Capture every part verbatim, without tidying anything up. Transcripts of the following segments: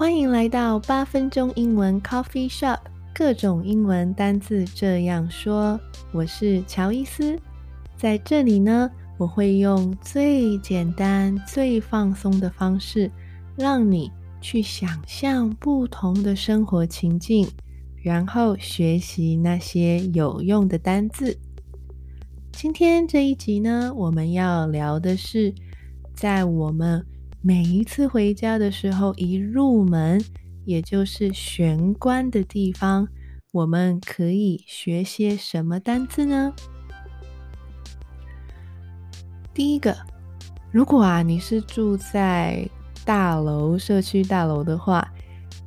欢迎来到八分钟英文 Coffee Shop， 各种英文单字这样说。我是乔伊斯，在这里呢，我会用最简单、最放松的方式，让你去想象不同的生活情境，然后学习那些有用的单字。今天这一集呢，我们要聊的是在我们每一次回家的时候，一入门，也就是玄关的地方，我们可以学些什么单字呢？第一个，如果啊你是住在大楼，社区大楼的话，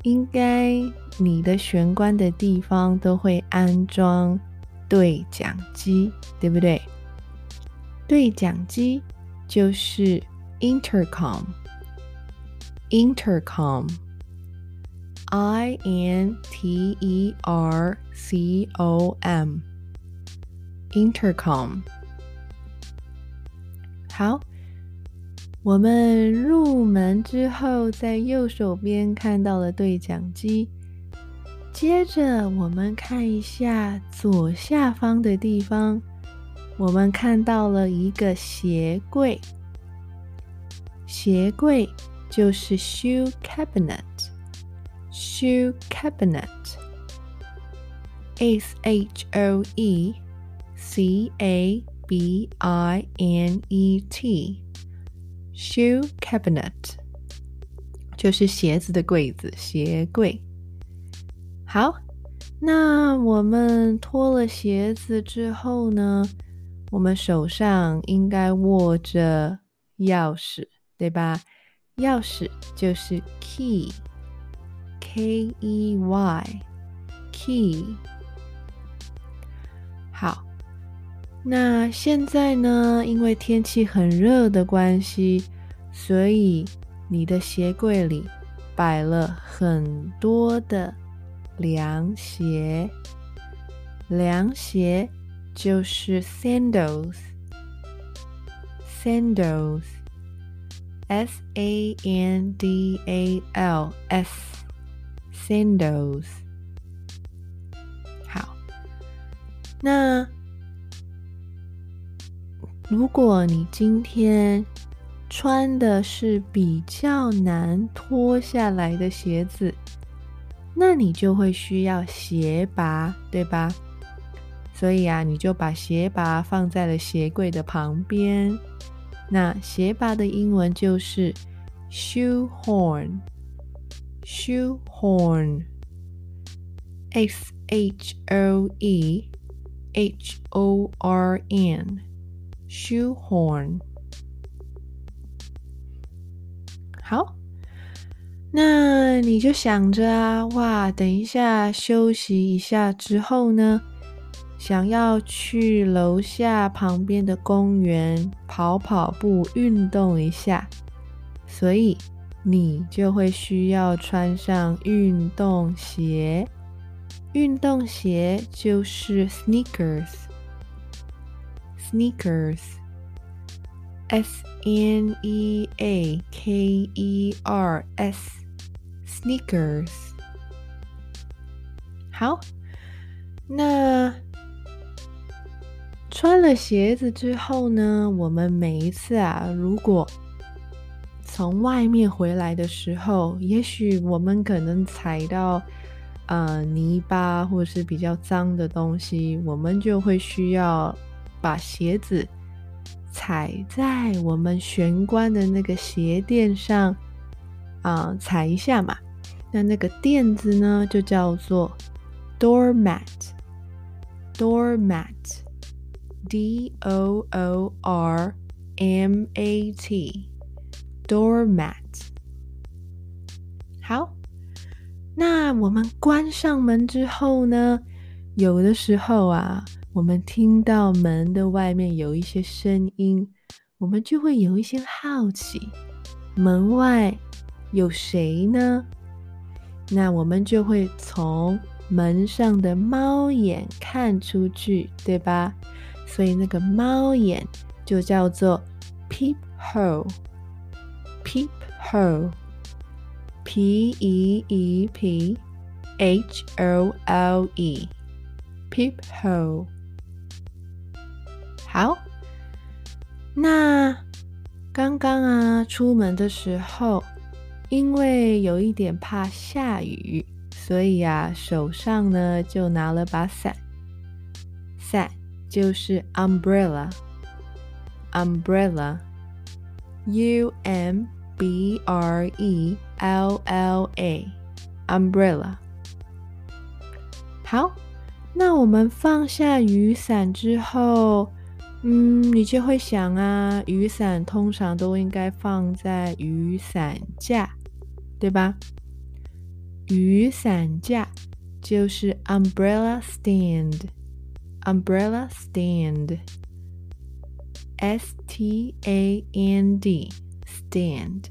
应该你的玄关的地方都会安装对讲机，对不对？对讲机就是 intercom intercom I N T E R C O M intercom。 好，我们入门之后，在右手边看到了对讲机，接着我们看一下左下方的地方，我们看到了一个鞋柜，鞋柜就是 shoe cabinet shoe cabinet S H O E C A B I N E T shoe cabinet 就是鞋子的柜子，鞋柜。好，那我们脱了鞋子之后呢，我们手上应该握着钥匙，对吧？钥匙就是 key K E Y key。 好，那现在呢，因为天气很热的关系，所以你的鞋柜里摆了很多的凉鞋，凉鞋就是 sandals sandals S A N D A L S sandals。 好，那如果你今天穿的是比较难脱下来的鞋子，那你就会需要鞋拔，对吧？所以啊，你就把鞋拔放在了鞋柜的旁边。那鞋拔的英文就是 shoe horn shoe horn S H O E H O R N shoe horn。 好，那你就想着啊，哇，等一下休息一下之后呢，想要去楼下旁边的公园跑跑步，运动一下，所以你就会需要穿上运动鞋，运动鞋就是 sneakers sneakers S N E A K E R S sneakers。 好，那穿了鞋子之后呢，我们每一次啊，如果从外面回来的时候，也许我们可能踩到呃泥巴或是比较脏的东西，我们就会需要把鞋子踩在我们玄关的那个鞋垫上啊、呃，踩一下嘛。那那个垫子呢，就叫做 doormat doormat D O O R M A T doormat。 好，那我们关上门之后呢，有的时候啊，我们听到门的外面有一些声音，我们就会有一些好奇，门外有谁呢？那我们就会从门上的猫眼看出去，对吧？所以那个猫眼就叫做 peep hole peep hole P E E P H O L E Peephole。 好，那刚刚啊出门的时候，因为有一点怕下雨，所以啊手上呢就拿了把伞。伞就是 umbrella， umbrella， U M B R E L L A umbrella。 好，那我们放下雨伞之后，嗯，你就会想啊，雨伞通常都应该放在雨伞架，对吧？雨伞架就是 umbrella stand， umbrella stand， S T A N D stand。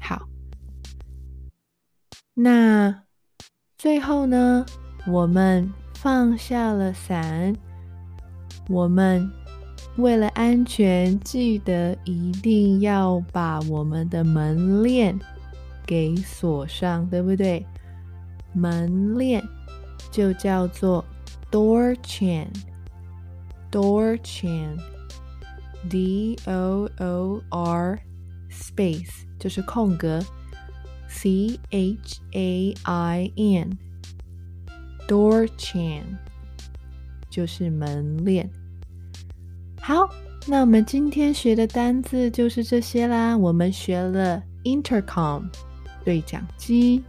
好，那最后呢，我们放下了伞，我们为了安全，记得一定要把我们的门链给锁上，对不对？门链就叫做 door chain， door chain， D O O R space 就是空格 C H A I N door chain 就是门链。好，那我们今天学的单字就是这些啦。我们学了 intercom 对讲机，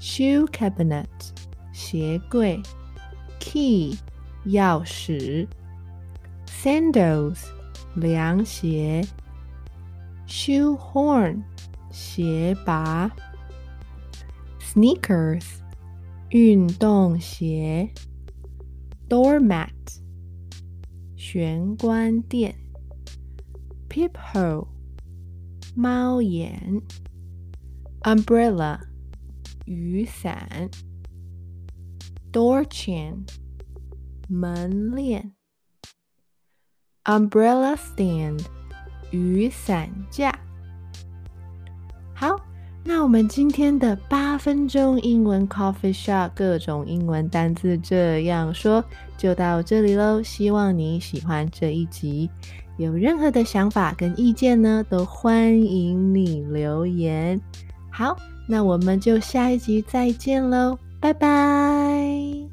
shoe cabinet 鞋柜， key 钥匙， sandals 凉鞋， shoe horn 鞋拔， sneakers 运动鞋， doormat 玄关垫， peephole 猫眼， umbrella 雨伞， door chain 门链， umbrella stand 雨伞架。好，那我们今天的八分钟英文 Coffee Shop 各种英文单字这样说就到这里咯。希望你喜欢这一集，有任何的想法跟意见呢，都欢迎你留言。好，那我们就下一集再见咯，拜拜。